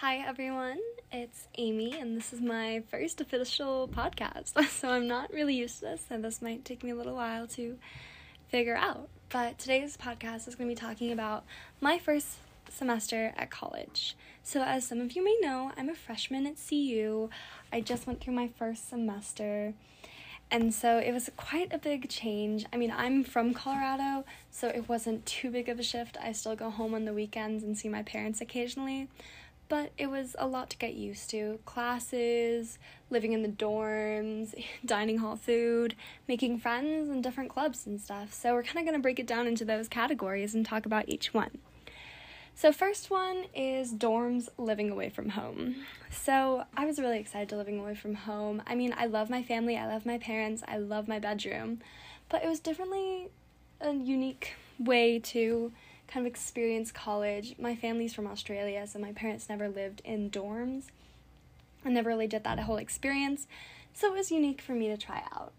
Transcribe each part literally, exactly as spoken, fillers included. Hi everyone, it's Amy and this is my first official podcast, so I'm not really used to this and this might take me a little while to figure out, but today's podcast is going to be talking about my first semester at college. So as some of you may know, I'm a freshman at C U. I just went through my first semester, and so it was quite a big change. I mean, I'm from Colorado, so it wasn't too big of a shift. I still go home on the weekends and see my parents occasionally, but it was a lot to get used to. Classes, living in the dorms, dining hall food, making friends, and different clubs and stuff. So we're kind of going to break it down into those categories and talk about each one. So first one is dorms, living away from home. So I was really excited to living away from home. I mean, I love my family, I love my parents, I love my bedroom, but it was definitely a unique way to kind of experience college. My family's from Australia, so my parents never lived in dorms. I never really did that whole experience, so it was unique for me to try out.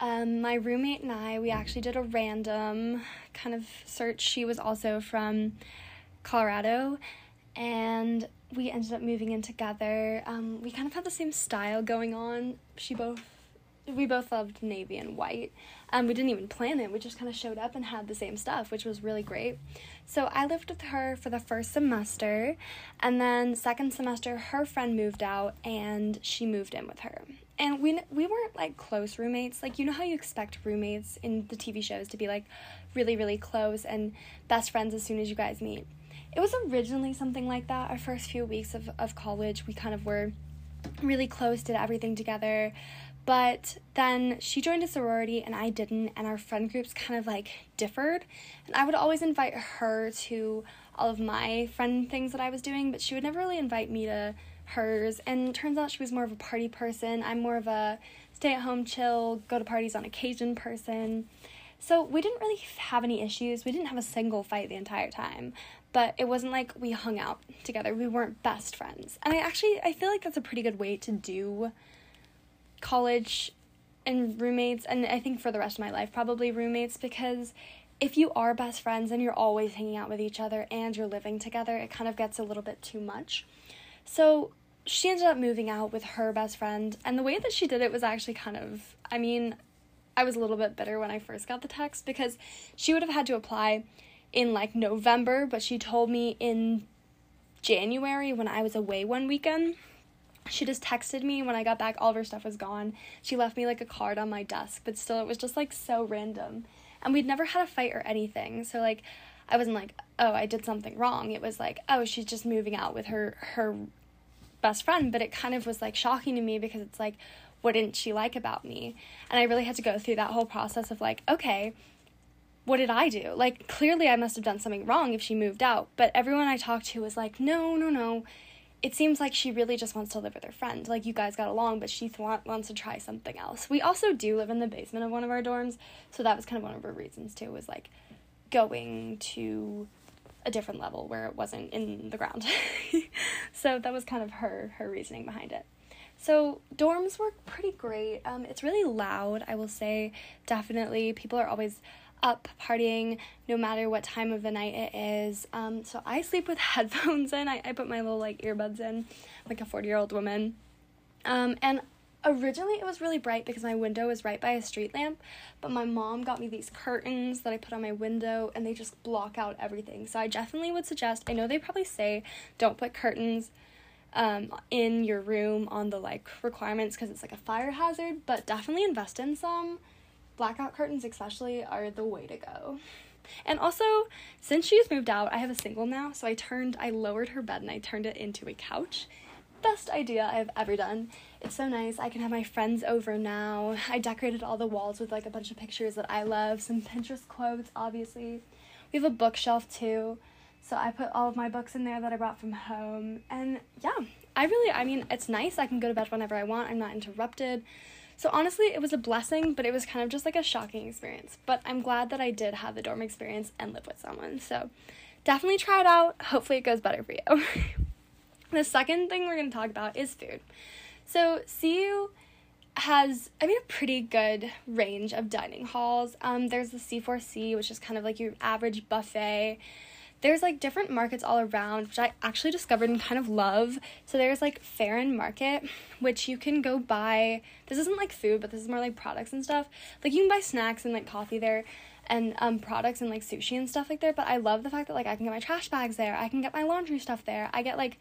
Um, my roommate and I, we actually did a random kind of search. She was also from Colorado, and we ended up moving in together. Um, we kind of had the same style going on. She both, we both loved navy and white. Um, we didn't even plan it. We just kind of showed up and had the same stuff, which was really great. So I lived with her for the first semester, and then second semester, her friend moved out, and she moved in with her. And we we weren't, like, close roommates. Like, you know how you expect roommates in the T V shows to be, like, really, really close and best friends as soon as you guys meet? It was originally something like that. Our first few weeks of, of college, we kind of were really close, did everything together, but then she joined a sorority and I didn't, and our friend groups kind of, like, differed, and I would always invite her to all of my friend things that I was doing, but she would never really invite me to hers, and it turns out she was more of a party person. I'm more of a stay-at-home, chill, go-to-parties on occasion person. So we didn't really have any issues. We didn't have a single fight the entire time, but it wasn't like we hung out together. We weren't best friends. And I actually, I feel like that's a pretty good way to do college and roommates, and I think for the rest of my life, probably roommates, because if you are best friends and you're always hanging out with each other and you're living together, it kind of gets a little bit too much. So she ended up moving out with her best friend, and the way that she did it was actually kind of, I mean, I was a little bit bitter when I first got the text because she would have had to apply in like November, but she told me in January when I was away one weekend. She just texted me when I got back, all of her stuff was gone. She left me like a card on my desk, but still it was just like so random. And we'd never had a fight or anything. So like I wasn't like, oh, I did something wrong. It was like, oh, she's just moving out with her her best friend. But it kind of was like shocking to me because it's like, what didn't she like about me? And I really had to go through that whole process of like, okay, what did I do? Like, clearly I must have done something wrong if she moved out. But everyone I talked to was like, no, no, no. It seems like she really just wants to live with her friend. Like, you guys got along, but she th- wants to try something else. We also do live in the basement of one of our dorms. So that was kind of one of her reasons too, was like going to a different level where it wasn't in the ground. So that was kind of her, her reasoning behind it. So dorms work pretty great. Um, it's really loud, I will say, definitely. People are always up partying no matter what time of the night it is. Um, so I sleep with headphones in. I, I put my little like earbuds in, like a forty-year-old woman. Um, and originally it was really bright because my window was right by a street lamp, but my mom got me these curtains that I put on my window and they just block out everything. So I definitely would suggest, I know they probably say don't put curtains um in your room on the like requirements because it's like a fire hazard, but definitely invest in some. Blackout curtains especially are the way to go. And also, since she's moved out, I have a single now, so I turned I lowered her bed and I turned it into a couch. Best idea I've ever done. It's so nice. I can have my friends over now. I decorated all the walls with like a bunch of pictures that I love, some Pinterest quotes, obviously. We have a bookshelf too. So I put all of my books in there that I brought from home, and yeah, I really, I mean, it's nice. I can go to bed whenever I want. I'm not interrupted. So honestly, it was a blessing, but it was kind of just like a shocking experience, but I'm glad that I did have the dorm experience and live with someone. So definitely try it out. Hopefully it goes better for you. The second thing we're going to talk about is food. So C U has, I mean, a pretty good range of dining halls. Um, there's the C four C, which is kind of like your average buffet. There's like different markets all around, which I actually discovered and kind of love. So there's like Farrand Market, which you can go buy. This isn't like food, but this is more like products and stuff. Like you can buy snacks and like coffee there, and um products and like sushi and stuff like there. But I love the fact that like I can get my trash bags there. I can get my laundry stuff there. I get like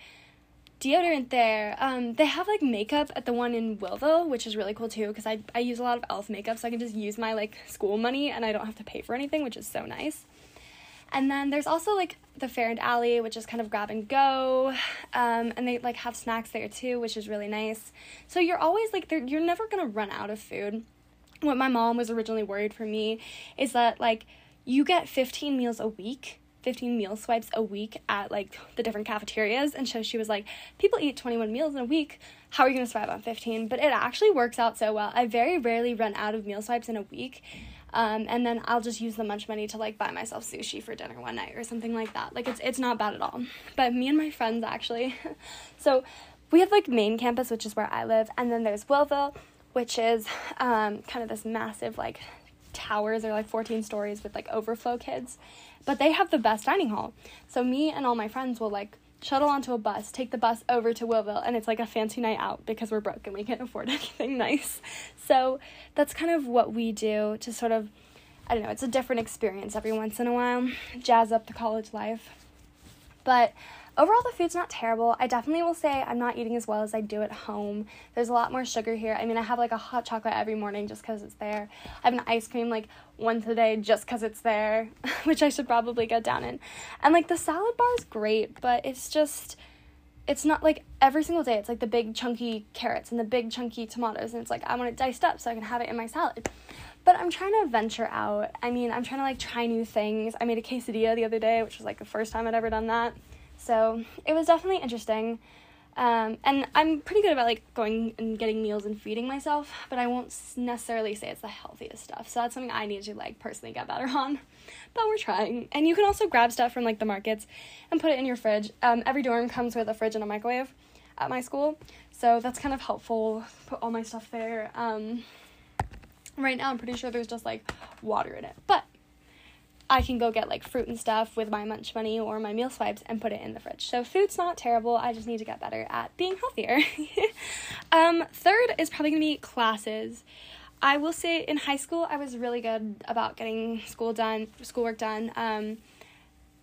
deodorant there. Um, they have like makeup at the one in Will Vill, which is really cool too, because I, I use a lot of e l f makeup, so I can just use my like school money and I don't have to pay for anything, which is so nice. And then there's also like the Farrand Alley, which is kind of grab and go, um, and they like have snacks there too, which is really nice. So you're always like, you're never gonna run out of food. What my mom was originally worried for me is that like you get fifteen meals a week, fifteen meal swipes a week at like the different cafeterias, and so she was like, people eat twenty-one meals in a week, how are you gonna survive on fifteen? But it actually works out so well. I very rarely run out of meal swipes in a week, um and then I'll just use the lunch money to like buy myself sushi for dinner one night or something like that. Like it's it's not bad at all. But me and my friends actually so we have like main campus, which is where I live, and then there's Will Vill, which is um kind of this massive like towers. They're like fourteen stories with like overflow kids, but they have the best dining hall. So me and all my friends will like shuttle onto a bus, take the bus over to Will Vill, and it's like a fancy night out because we're broke and we can't afford anything nice. So that's kind of what we do to sort of, I don't know, it's a different experience every once in a while, jazz up the college life. But overall, the food's not terrible. I definitely will say I'm not eating as well as I do at home. There's a lot more sugar here. I mean, I have like a hot chocolate every morning just because it's there. I have an ice cream like once a day just because it's there, which I should probably go down in. And like the salad bar is great, but it's just, it's not like every single day. It's like the big chunky carrots and the big chunky tomatoes. And it's like, I want it diced up so I can have it in my salad. But I'm trying to venture out. I mean, I'm trying to like try new things. I made a quesadilla the other day, which was like the first time I'd ever done that. So it was definitely interesting. Um, and I'm pretty good about like going and getting meals and feeding myself, but I won't necessarily say it's the healthiest stuff. So that's something I need to like personally get better on, but we're trying. And you can also grab stuff from like the markets and put it in your fridge. Um, every dorm comes with a fridge and a microwave at my school. So that's kind of helpful. Put all my stuff there. Um, right now I'm pretty sure there's just like water in it, but I can go get like fruit and stuff with my lunch money or my meal swipes and put it in the fridge. So food's not terrible. I just need to get better at being healthier. um, third is probably gonna be classes. I will say in high school, I was really good about getting school done, schoolwork done. Um,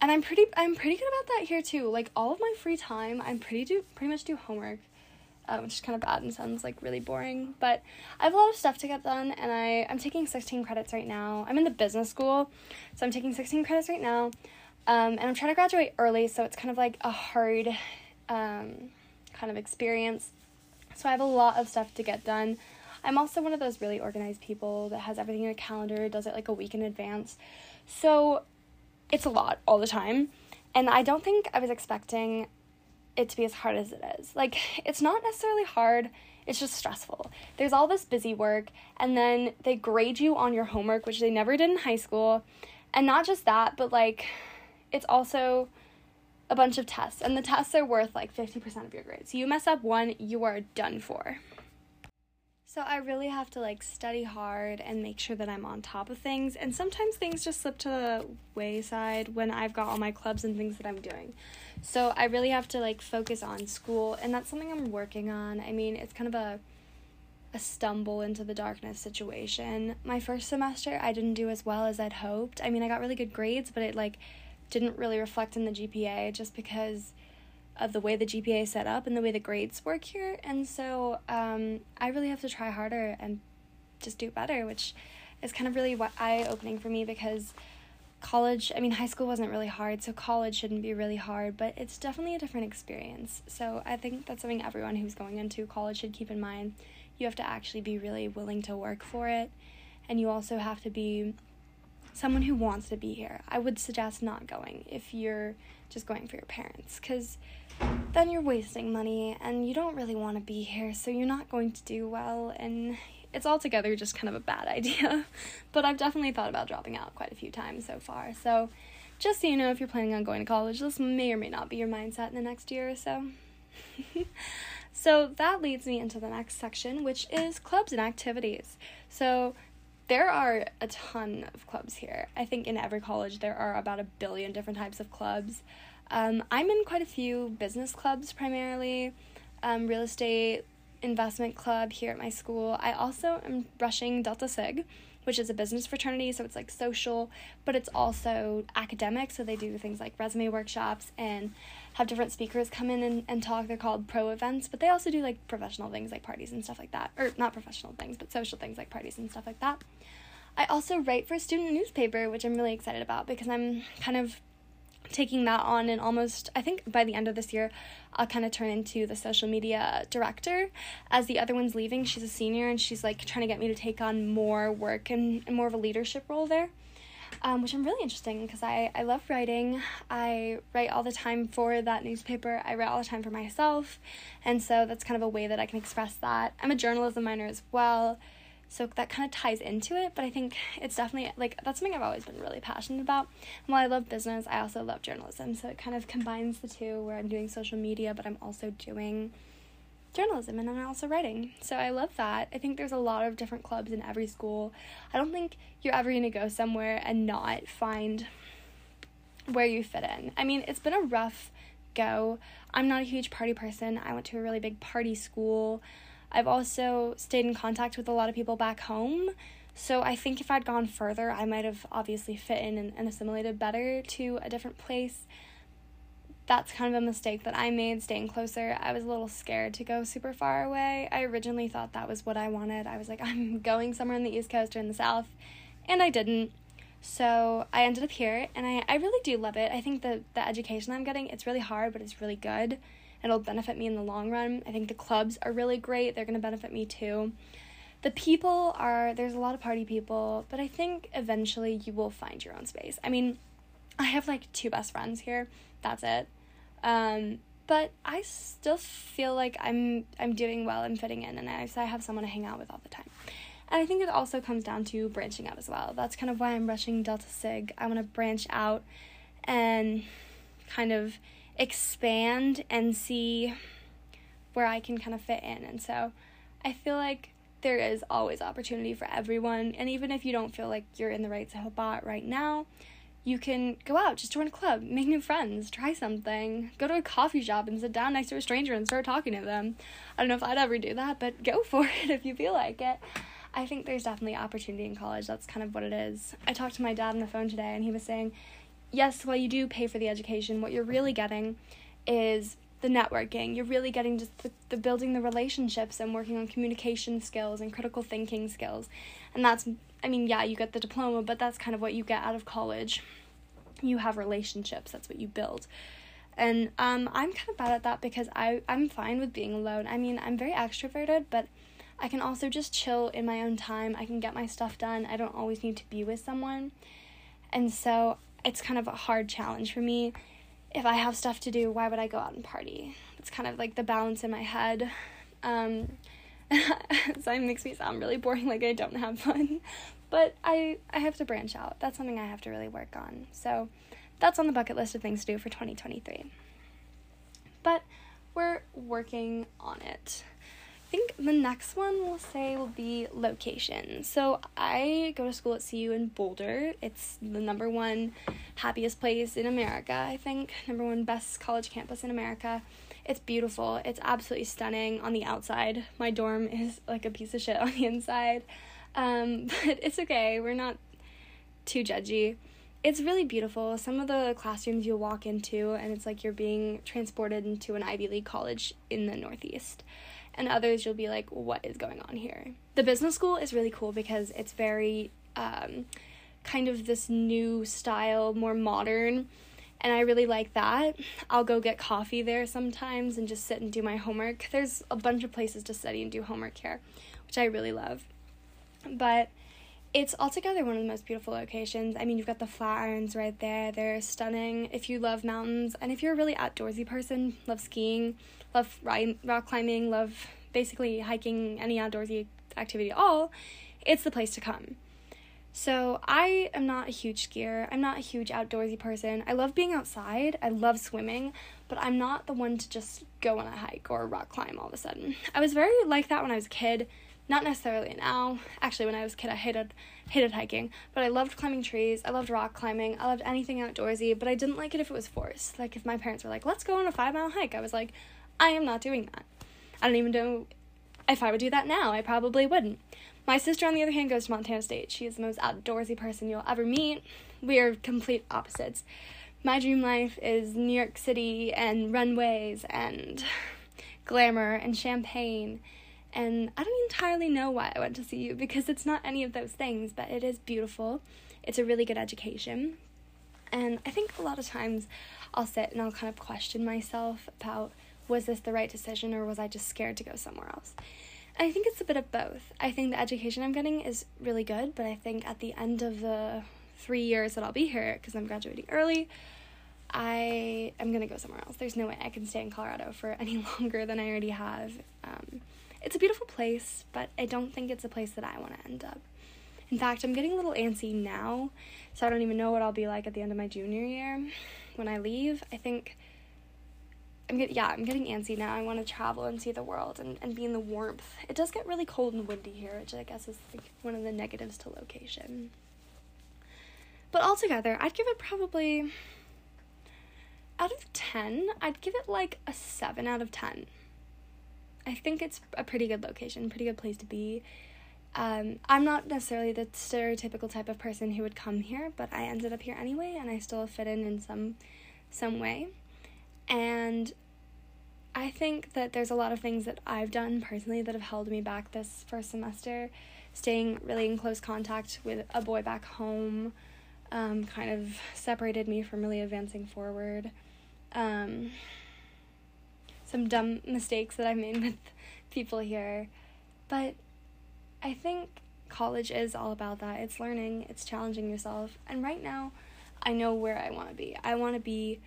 and I'm pretty, I'm pretty good about that here too. Like all of my free time, I'm pretty do, pretty much do homework, uh, which is kind of bad and sounds like really boring, but I have a lot of stuff to get done, and I, I'm taking sixteen credits right now. I'm in the business school, so I'm taking sixteen credits right now, um, and I'm trying to graduate early, so it's kind of like a hard um, kind of experience, so I have a lot of stuff to get done. I'm also one of those really organized people that has everything in a calendar, does it like a week in advance, so it's a lot all the time, and I don't think I was expecting it to be as hard as it is. Like, it's not necessarily hard, it's just stressful. There's all this busy work, and then they grade you on your homework, which they never did in high school, and not just that, but, like, it's also a bunch of tests, and the tests are worth, like, fifty percent of your grade. So you mess up one, you are done for. So I really have to, like, study hard and make sure that I'm on top of things, and sometimes things just slip to the wayside when I've got all my clubs and things that I'm doing. So I really have to, like, focus on school, and that's something I'm working on. I mean, it's kind of a a stumble into the darkness situation. My first semester, I didn't do as well as I'd hoped. I mean, I got really good grades, but it, like, didn't really reflect in the G P A just because of the way the G P A is set up and the way the grades work here. And so um, I really have to try harder and just do better, which is kind of really eye-opening for me, because college, I mean, high school wasn't really hard, so college shouldn't be really hard, but it's definitely a different experience. So I think that's something everyone who's going into college should keep in mind. You have to actually be really willing to work for it, and you also have to be someone who wants to be here. I would suggest not going if you're just going for your parents, because then you're wasting money and you don't really want to be here, so you're not going to do well, and it's altogether just kind of a bad idea. But I've definitely thought about dropping out quite a few times so far, so just so you know, if you're planning on going to college, this may or may not be your mindset in the next year or so. So that leads me into the next section, which is clubs and activities. So There are a ton of clubs here. I think in every college there are about a billion different types of clubs. Um, I'm in quite a few business clubs primarily, um, real estate, investment club here at my school. I also am rushing Delta Sig, which is a business fraternity, so it's like social, but it's also academic, so they do things like resume workshops and have different speakers come in and, and talk. They're called pro events, but they also do like professional things like parties and stuff like that, or not professional things, but social things like parties and stuff like that. I also write for a student newspaper, which I'm really excited about because I'm kind of taking that on, and almost, I think by the end of this year, I'll kind of turn into the social media director as the other one's leaving. She's a senior and she's like trying to get me to take on more work and, and more of a leadership role there, um, which I'm really interesting because I, I love writing. I write all the time for that newspaper. I write all the time for myself. And so that's kind of a way that I can express that. I'm a journalism minor as well, so that kind of ties into it, but I think it's definitely, like, that's something I've always been really passionate about. And while I love business, I also love journalism, so it kind of combines the two where I'm doing social media, but I'm also doing journalism, and I'm also writing. So I love that. I think there's a lot of different clubs in every school. I don't think you're ever going to go somewhere and not find where you fit in. I mean, it's been a rough go. I'm not a huge party person. I went to a really big party school. I've also stayed in contact with a lot of people back home, so I think if I'd gone further, I might have obviously fit in and, and assimilated better to a different place. That's kind of a mistake that I made, staying closer. I was a little scared to go super far away. I originally thought that was what I wanted. I was like, I'm going somewhere on the East Coast or in the South, and I didn't. So I ended up here, and I, I really do love it. I think the, the education I'm getting, it's really hard, but it's really good. It'll benefit me in the long run. I think the clubs are really great. They're going to benefit me too. The people are, there's a lot of party people, but I think eventually you will find your own space. I mean, I have like two best friends here. That's it. Um, but I still feel like I'm I'm doing well. I'm fitting in, and I, so I have someone to hang out with all the time. And I think it also comes down to branching out as well. That's kind of why I'm rushing Delta Sig. I want to branch out and kind of expand and see where I can kind of fit in. And so I feel like there is always opportunity for everyone. And even if you don't feel like you're in the right spot right now, you can go out, just join a club, make new friends, try something, go to a coffee shop and sit down next to a stranger and start talking to them. I don't know if I'd ever do that, but go for it if you feel like it. I think there's definitely opportunity in college. That's kind of what it is. I talked to my dad on the phone today, and he was saying, yes, while you do pay for the education, what you're really getting is the networking. You're really getting just the, the building the relationships and working on communication skills and critical thinking skills. And that's, I mean, yeah, you get the diploma, but that's kind of what you get out of college. You have relationships. That's what you build. And um, I'm kind of bad at that because I, I'm fine with being alone. I mean, I'm very extroverted, but I can also just chill in my own time. I can get my stuff done. I don't always need to be with someone. And so it's kind of a hard challenge for me. If I have stuff to do, why would I go out and party? It's kind of like the balance in my head. Um, so it makes me sound really boring, like I don't have fun. But I, I have to branch out. That's something I have to really work on. So that's on the bucket list of things to do for twenty twenty-three. But we're working on it. I think the next one we'll say will be location. So I go to school at C U in Boulder. It's the number one happiest place in America, I think. Number one best college campus in America. It's beautiful. It's absolutely stunning on the outside. My dorm is like a piece of shit on the inside. Um, but it's okay. We're not too judgy. It's really beautiful. Some of the classrooms you'll walk into, and it's like you're being transported into an Ivy League college in the Northeast. And others, you'll be like, what is going on here? The business school is really cool because it's very um, kind of this new style, more modern. And I really like that. I'll go get coffee there sometimes and just sit and do my homework. There's a bunch of places to study and do homework here, which I really love. But it's altogether one of the most beautiful locations. I mean, you've got the Flatirons right there. They're stunning if you love mountains. And if you're a really outdoorsy person, love skiing, love rock climbing, love basically hiking, any outdoorsy activity at all, it's the place to come. So I am not a huge skier. I'm not a huge outdoorsy person. I love being outside. I love swimming, but I'm not the one to just go on a hike or rock climb all of a sudden. I was very like that when I was a kid. Not necessarily now. Actually, when I was a kid, I hated hated hiking, but I loved climbing trees. I loved rock climbing. I loved anything outdoorsy, but I didn't like it if it was forced. Like, if my parents were like, let's go on a five-mile hike, I was like, I am not doing that. I don't even know if I would do that now. I probably wouldn't. My sister, on the other hand, goes to Montana State. She is the most outdoorsy person you'll ever meet. We are complete opposites. My dream life is New York City and runways and glamour and champagne. And I don't entirely know why I went to C U, because it's not any of those things, but it is beautiful. It's a really good education. And I think a lot of times I'll sit and I'll kind of question myself about, was this the right decision, or was I just scared to go somewhere else? And I think it's a bit of both. I think the education I'm getting is really good, but I think at the end of the three years that I'll be here, because I'm graduating early, I am going to go somewhere else. There's no way I can stay in Colorado for any longer than I already have. Um... It's a beautiful place, but I don't think it's a place that I want to end up. In fact, I'm getting a little antsy now, so I don't even know what I'll be like at the end of my junior year when I leave. I think, I'm get, yeah, I'm getting antsy now. I want to travel and see the world and, and be in the warmth. It does get really cold and windy here, which I guess is like one of the negatives to location. But altogether, I'd give it probably, out of ten, I'd give it like a seven out of ten. I think it's a pretty good location, pretty good place to be. Um, I'm not necessarily the stereotypical type of person who would come here, but I ended up here anyway, and I still fit in in some, some way. And I think that there's a lot of things that I've done personally that have held me back this first semester, staying really in close contact with a boy back home, um, kind of separated me from really advancing forward. Um... Some dumb mistakes that I made with people here. But I think college is all about that. It's learning, it's challenging yourself. And right now, I know where I want to be. I want to be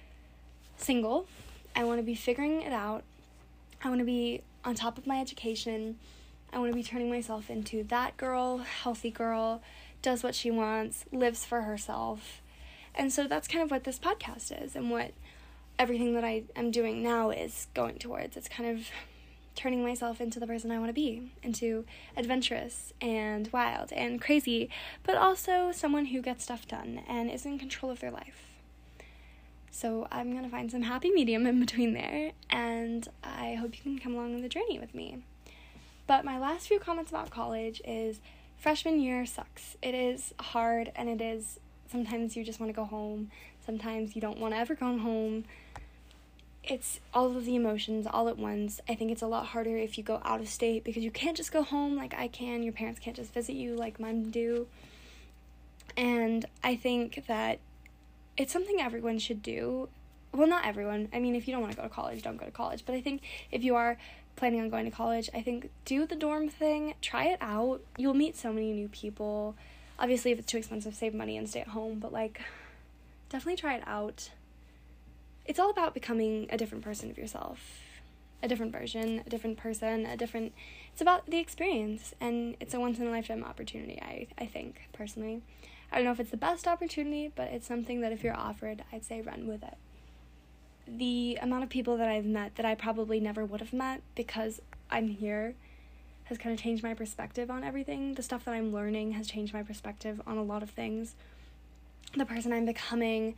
single. I want to be figuring it out. I want to be on top of my education. I want to be turning myself into that girl, healthy girl, does what she wants, lives for herself. And so that's kind of what this podcast is, and what everything that I am doing now is going towards. It's kind of turning myself into the person I want to be, into adventurous and wild and crazy, but also someone who gets stuff done and is in control of their life. So I'm going to find some happy medium in between there, and I hope you can come along on the journey with me. But my last few comments about college is freshman year sucks. It is hard, and it is sometimes you just want to go home. Sometimes you don't want to ever come home. It's all of the emotions all at once. I think it's a lot harder if you go out of state, because you can't just go home like I can. Your parents can't just visit you like mine do. And I think that it's something everyone should do. Well, not everyone. I mean, if you don't want to go to college, don't go to college. But I think if you are planning on going to college, I think do the dorm thing. Try it out. You'll meet so many new people. Obviously, if it's too expensive, save money and stay at home. But, like, definitely try it out. It's all about becoming a different person of yourself, a different version, a different person, a different, it's about the experience, and it's a once-in-a-lifetime opportunity, I, I think, personally. I don't know if it's the best opportunity, but it's something that if you're offered, I'd say run with it. The amount of people that I've met that I probably never would have met because I'm here has kind of changed my perspective on everything. The stuff that I'm learning has changed my perspective on a lot of things. The person I'm becoming,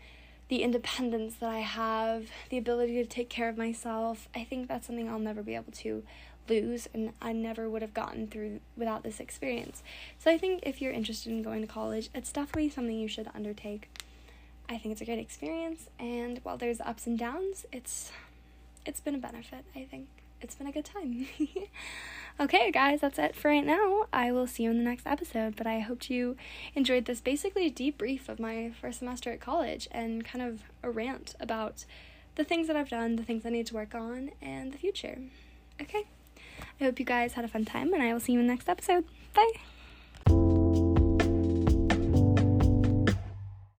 the independence that I have, the ability to take care of myself, I think that's something I'll never be able to lose, and I never would have gotten through without this experience. So I think if you're interested in going to college, it's definitely something you should undertake. I think it's a great experience, and while there's ups and downs, it's it's been a benefit, I think. It's been a good time. Okay, guys, that's it for right now. I will see you in the next episode, but I hope you enjoyed this basically debrief of my first semester at college and kind of a rant about the things that I've done, the things I need to work on, and the future. Okay, I hope you guys had a fun time, and I will see you in the next episode. Bye!